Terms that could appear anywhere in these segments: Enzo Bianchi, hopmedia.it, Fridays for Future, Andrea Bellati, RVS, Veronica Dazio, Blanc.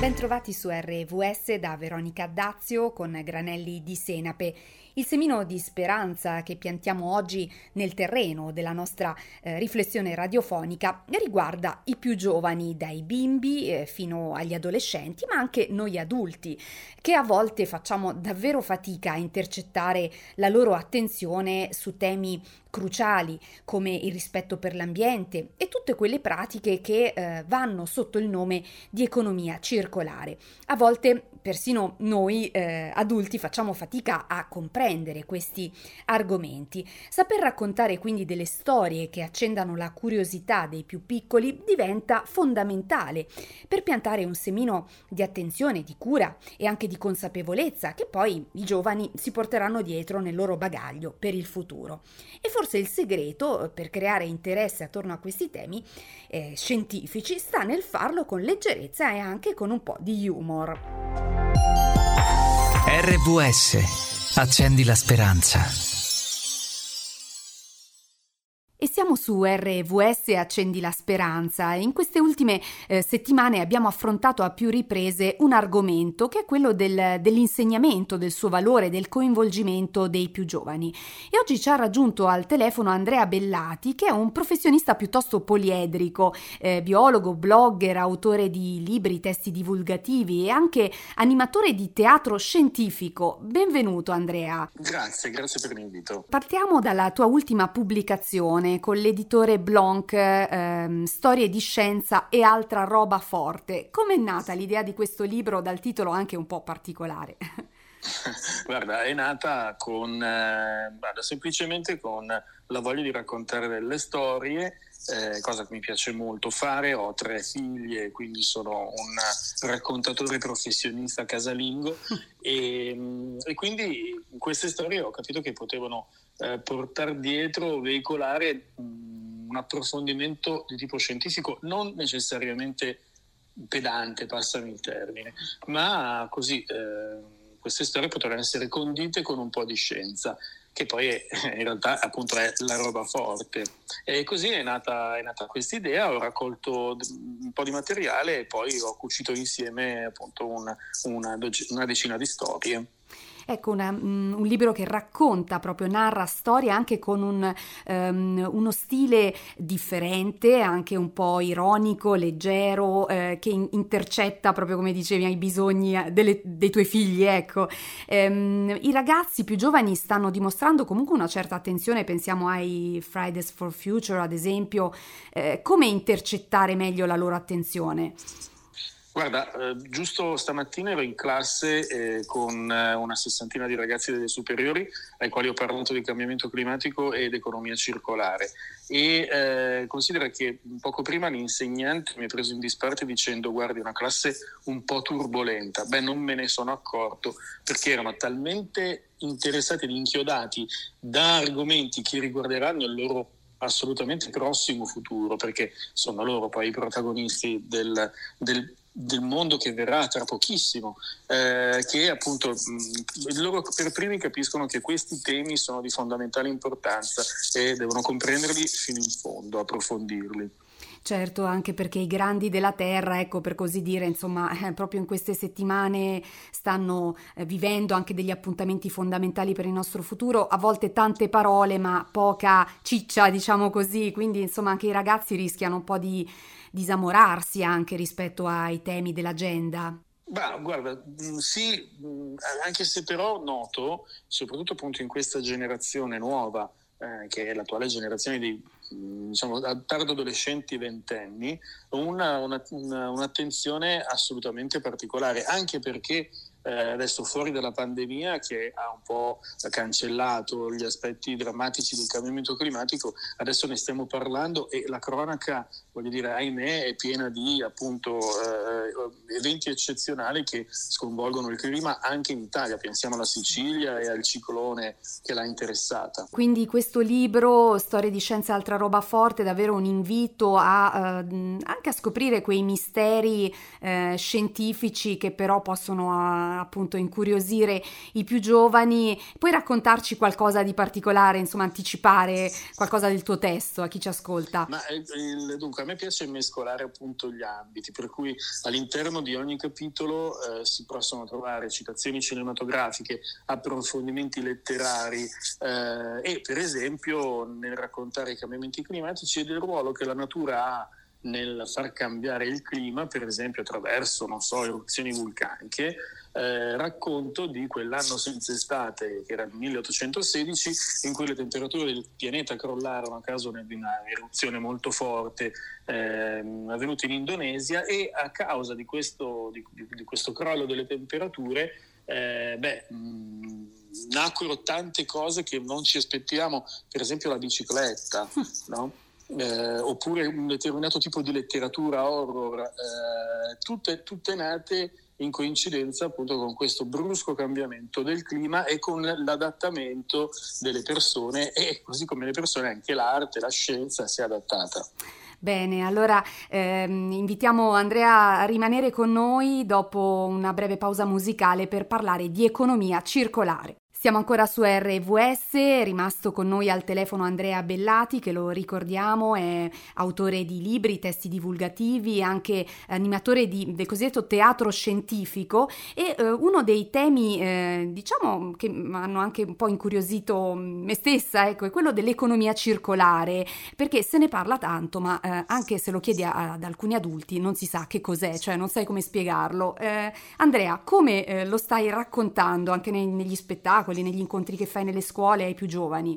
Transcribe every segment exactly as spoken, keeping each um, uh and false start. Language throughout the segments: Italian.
Bentrovati su R V S da Veronica Dazio con granelli di senape. Il semino di speranza che piantiamo oggi nel terreno della nostra eh, riflessione radiofonica riguarda i più giovani, dai bimbi eh, fino agli adolescenti, ma anche noi adulti, che a volte facciamo davvero fatica a intercettare la loro attenzione su temi cruciali come il rispetto per l'ambiente e tutte quelle pratiche che eh, vanno sotto il nome di economia circolare. A volte persino noi eh, adulti facciamo fatica a comprendere questi argomenti. Saper raccontare quindi delle storie che accendano la curiosità dei più piccoli diventa fondamentale per piantare un semino di attenzione, di cura e anche di consapevolezza che poi i giovani si porteranno dietro nel loro bagaglio per il futuro. E forse il segreto per creare interesse attorno a questi temi eh, scientifici sta nel farlo con leggerezza e anche con un po' di humor. R V S, accendi la speranza. E siamo su R V S Accendi la Speranza. In queste ultime eh, settimane abbiamo affrontato a più riprese un argomento che è quello del, dell'insegnamento, del suo valore, del coinvolgimento dei più giovani. E oggi ci ha raggiunto al telefono Andrea Bellati, che è un professionista piuttosto poliedrico, eh, biologo, blogger, autore di libri, testi divulgativi e anche animatore di teatro scientifico. Benvenuto Andrea. Grazie, grazie per l'invito. Partiamo dalla tua ultima pubblicazione con l'editore Blanc, ehm, Storie di scienza e altra roba forte. Com'è nata l'idea di questo libro dal titolo anche un po' particolare? Guarda, è nata con eh, semplicemente con la voglia di raccontare delle storie, eh, cosa che mi piace molto fare. Ho tre figlie, quindi sono un raccontatore professionista casalingo e, e quindi queste storie ho capito che potevano portare dietro, veicolare un approfondimento di tipo scientifico, non necessariamente pedante, passami il termine, ma così eh, queste storie potrebbero essere condite con un po' di scienza, che poi è, in realtà appunto è la roba forte. E così è nata, è nata questa idea. Ho raccolto un po' di materiale e poi ho cucito insieme appunto un, una, una decina di storie. Ecco, una, un libro che racconta, proprio narra storie anche con un, um, uno stile differente, anche un po' ironico, leggero, eh, che in- intercetta proprio, come dicevi, ai bisogni delle, dei tuoi figli, ecco. Um, i ragazzi più giovani stanno dimostrando comunque una certa attenzione, pensiamo ai Fridays for Future ad esempio. Eh, come intercettare meglio la loro attenzione? Guarda, eh, giusto stamattina ero in classe eh, con eh, una sessantina di ragazzi delle superiori ai quali ho parlato di cambiamento climatico ed economia circolare e eh, considera che poco prima l'insegnante mi ha preso in disparte dicendo: guardi, una classe un po' turbolenta. Beh, non me ne sono accorto perché erano talmente interessati ed inchiodati da argomenti che riguarderanno il loro assolutamente prossimo futuro, perché sono loro poi i protagonisti del, del del mondo che verrà tra pochissimo, eh, che appunto mh, loro per primi capiscono che questi temi sono di fondamentale importanza e devono comprenderli fino in fondo, approfondirli. Certo, anche perché i grandi della terra, ecco, per così dire, insomma, eh, proprio in queste settimane stanno eh, vivendo anche degli appuntamenti fondamentali per il nostro futuro. A volte tante parole ma poca ciccia, diciamo così, quindi insomma anche i ragazzi rischiano un po' di disamorarsi anche rispetto ai temi dell'agenda. Bah, guarda, sì, anche se però noto, soprattutto appunto in questa generazione nuova, eh, che è l'attuale generazione di diciamo tardo adolescenti, ventenni, una, una, una, un'attenzione assolutamente particolare, anche perché eh, adesso fuori dalla pandemia, che ha un po' cancellato gli aspetti drammatici del cambiamento climatico, adesso ne stiamo parlando e la cronaca, voglio dire, ahimè, è piena di appunto eh, eventi eccezionali che sconvolgono il clima anche in Italia. Pensiamo alla Sicilia e al ciclone che l'ha interessata. Quindi questo libro, Storie di scienza, altra roba forte, è davvero un invito a, eh, anche a scoprire quei misteri eh, scientifici che però possono appunto incuriosire i più giovani. Puoi raccontarci qualcosa di particolare, insomma anticipare qualcosa del tuo testo a chi ci ascolta? Ma, il, dunque a me piace mescolare appunto gli ambiti, per cui all'interno di ogni capitolo eh, si possono trovare citazioni cinematografiche, approfondimenti letterari eh, e per esempio nel raccontare i cambiamenti climatici e del ruolo che la natura ha nel far cambiare il clima, per esempio attraverso, non so, eruzioni vulcaniche. Eh, racconto di quell'anno senza estate, che era il milleottocentosedici, in cui le temperature del pianeta crollarono a causa di una eruzione molto forte ehm, avvenuta in Indonesia, e a causa di questo, di, di questo crollo delle temperature eh, beh, mh, nacquero tante cose che non ci aspettiamo, per esempio la bicicletta, no? Eh, oppure un determinato tipo di letteratura horror, eh, tutte, tutte nate in coincidenza appunto con questo brusco cambiamento del clima e con l'adattamento delle persone, e così come le persone anche l'arte, la scienza si è adattata. Bene, allora ehm, invitiamo Andrea a rimanere con noi dopo una breve pausa musicale per parlare di economia circolare. Siamo ancora su R V S, è rimasto con noi al telefono Andrea Bellati, che lo ricordiamo è autore di libri, testi divulgativi, anche animatore di, del cosiddetto teatro scientifico, e eh, uno dei temi eh, diciamo che hanno anche un po' incuriosito me stessa, ecco, è quello dell'economia circolare, perché se ne parla tanto, ma eh, anche se lo chiedi a, ad alcuni adulti non si sa che cos'è, cioè non sai come spiegarlo. Eh, Andrea, come eh, lo stai raccontando anche nei, negli spettacoli, negli incontri che fai nelle scuole ai più giovani?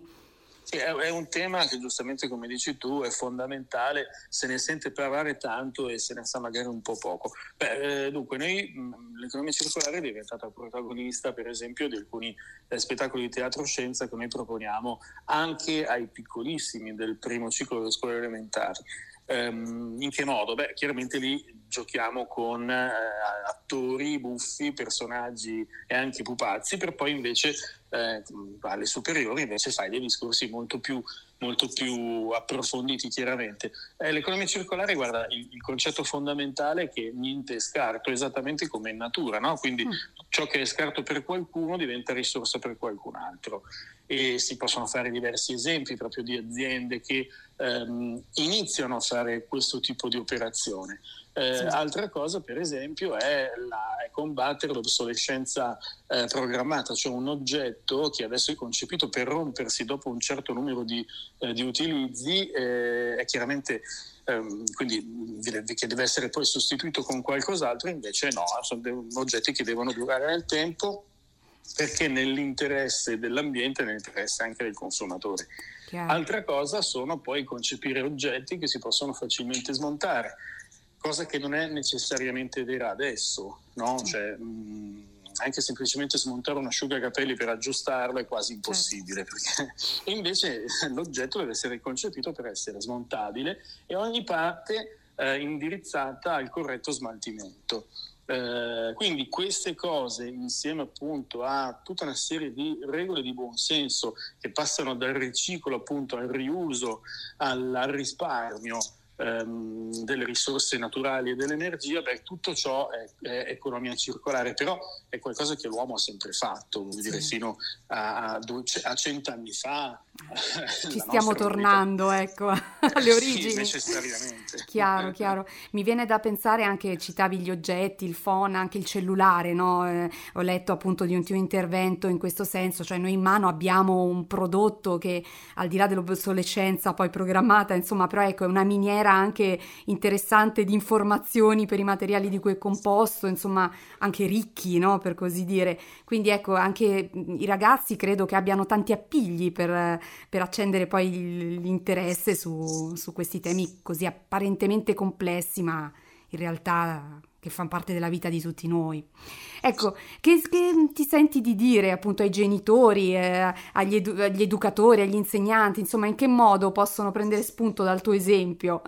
Sì, è un tema che giustamente, come dici tu, è fondamentale, se ne sente parlare tanto e se ne sa magari un po' poco. Beh, eh, dunque, noi, l'economia circolare è diventata protagonista, per esempio, di alcuni eh, spettacoli di teatro scienza che noi proponiamo anche ai piccolissimi del primo ciclo delle scuole elementari. Um, in che modo? Beh, chiaramente lì giochiamo con eh, attori, buffi, personaggi e anche pupazzi, per poi invece eh, alle superiori invece fai dei discorsi molto più, molto più approfonditi, chiaramente. Eh, l'economia circolare, guarda, il, il concetto fondamentale è che niente è scarto, esattamente come in natura, no? Quindi mm. ciò che è scarto per qualcuno diventa risorsa per qualcun altro. E si possono fare diversi esempi proprio di aziende che ehm, iniziano a fare questo tipo di operazione. Eh, sì. Altra cosa, per esempio, è, la, è combattere l'obsolescenza eh, programmata, cioè un oggetto che adesso è concepito per rompersi dopo un certo numero di, eh, di utilizzi, eh, è chiaramente... quindi che deve essere poi sostituito con qualcos'altro. Invece no, sono oggetti che devono durare nel tempo, perché nell'interesse dell'ambiente, nell'interesse anche del consumatore. Chiaro. Altra cosa sono poi concepire oggetti che si possono facilmente smontare, cosa che non è necessariamente vera adesso, no? Mm. Cioè, mh, anche semplicemente smontare un asciugacapelli per aggiustarlo è quasi impossibile, perché invece l'oggetto deve essere concepito per essere smontabile e ogni parte eh, indirizzata al corretto smaltimento. Eh, quindi queste cose, insieme appunto a tutta una serie di regole di buon senso che passano dal riciclo appunto al riuso, al, al risparmio delle risorse naturali e dell'energia, beh, tutto ciò è, è economia circolare, però è qualcosa che l'uomo ha sempre fatto, vuol dire, sì. fino a, a cent'anni fa. Ci stiamo tornando, vita. Ecco, alle origini. Sì, necessariamente. Chiaro, chiaro. Mi viene da pensare anche, citavi gli oggetti, il phon, anche il cellulare, no? Eh, ho letto appunto di un tuo intervento in questo senso, cioè noi in mano abbiamo un prodotto che al di là dell'obsolescenza poi programmata, insomma, però ecco, è una miniera anche interessante di informazioni per i materiali di cui è composto, insomma anche ricchi, no, per così dire. Quindi ecco, anche i ragazzi credo che abbiano tanti appigli per, per accendere poi l'interesse su, su questi temi così apparentemente complessi, ma in realtà che fanno parte della vita di tutti noi. Ecco, che, che ti senti di dire appunto ai genitori, eh, agli, edu- agli educatori, agli insegnanti, insomma in che modo possono prendere spunto dal tuo esempio?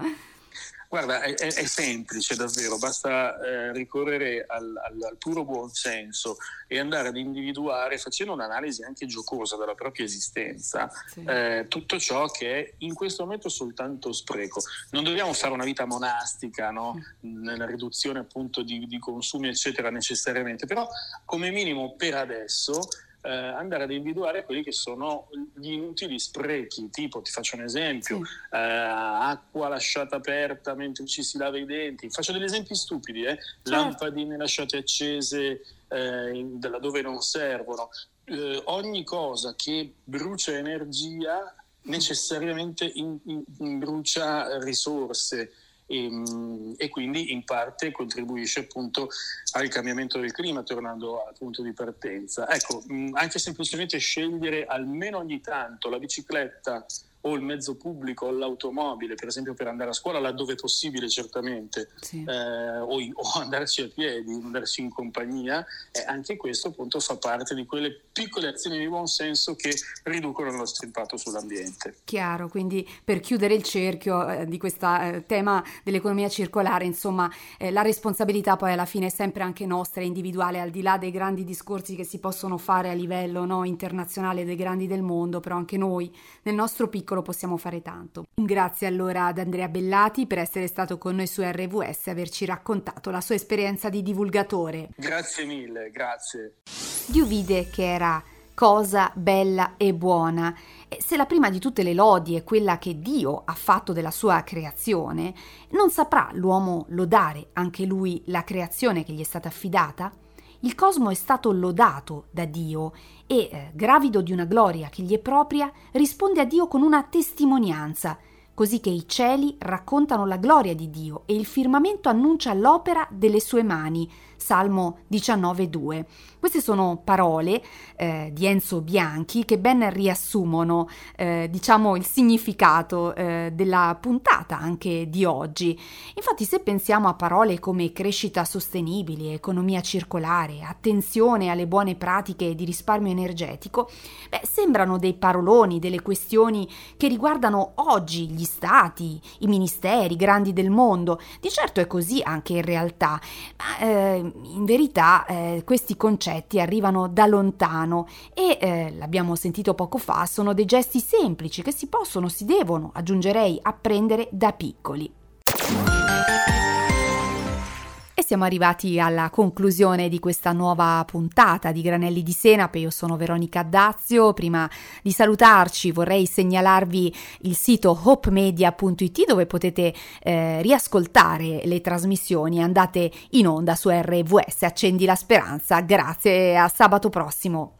Guarda, è, è, è semplice davvero, basta eh, ricorrere al, al, al puro buon senso e andare ad individuare, facendo un'analisi anche giocosa della propria esistenza, sì. eh, tutto ciò che è in questo momento soltanto spreco. Non dobbiamo fare una vita monastica, no? Mm. Nella riduzione appunto di, di consumi eccetera necessariamente, però come minimo per adesso Eh, andare ad individuare quelli che sono gli inutili sprechi, tipo ti faccio un esempio, sì. eh, acqua lasciata aperta mentre ci si lava i denti, faccio degli esempi stupidi, eh? Certo. Lampadine lasciate accese eh, dove non servono, eh, ogni cosa che brucia energia necessariamente in, in, in brucia risorse. E, e quindi in parte contribuisce appunto al cambiamento del clima, tornando al punto di partenza. Ecco, anche semplicemente scegliere almeno ogni tanto la bicicletta o il mezzo pubblico o l'automobile, per esempio per andare a scuola laddove possibile certamente, sì. eh, o, in, o andarci a piedi, andarci in compagnia, eh, anche questo appunto fa parte di quelle piccole azioni di buon senso che riducono il nostro impatto sull'ambiente. Chiaro, quindi per chiudere il cerchio eh, di questo eh, tema dell'economia circolare, insomma, eh, la responsabilità poi alla fine è sempre anche nostra, è individuale, al di là dei grandi discorsi che si possono fare a livello no, internazionale dei grandi del mondo, però anche noi nel nostro piccolo possiamo fare tanto. Grazie allora ad Andrea Bellati per essere stato con noi su R V S e averci raccontato la sua esperienza di divulgatore. Grazie mille, grazie. Diovide che era cosa bella e buona, e se la prima di tutte le lodi è quella che Dio ha fatto della sua creazione, non saprà l'uomo lodare anche lui la creazione che gli è stata affidata? Il cosmo è stato lodato da Dio e, eh, gravido di una gloria che gli è propria, risponde a Dio con una testimonianza, così che i cieli raccontano la gloria di Dio e il firmamento annuncia l'opera delle sue mani. Salmo diciannove due. Queste sono parole eh, di Enzo Bianchi che ben riassumono eh, diciamo il significato eh, della puntata anche di oggi. Infatti, se pensiamo a parole come crescita sostenibile, economia circolare, attenzione alle buone pratiche di risparmio energetico, beh, sembrano dei paroloni, delle questioni che riguardano oggi gli stati, i ministeri grandi del mondo. Di certo è così anche in realtà, ma eh, in verità eh, questi concetti arrivano da lontano e, eh, l'abbiamo sentito poco fa, sono dei gesti semplici che si possono, si devono, aggiungerei, apprendere da piccoli. E siamo arrivati alla conclusione di questa nuova puntata di Granelli di Senape. Io sono Veronica Dazio. Prima di salutarci vorrei segnalarvi il sito hop media punto it dove potete eh, riascoltare le trasmissioni andate in onda su R V S. Accendi la speranza. Grazie, a sabato prossimo.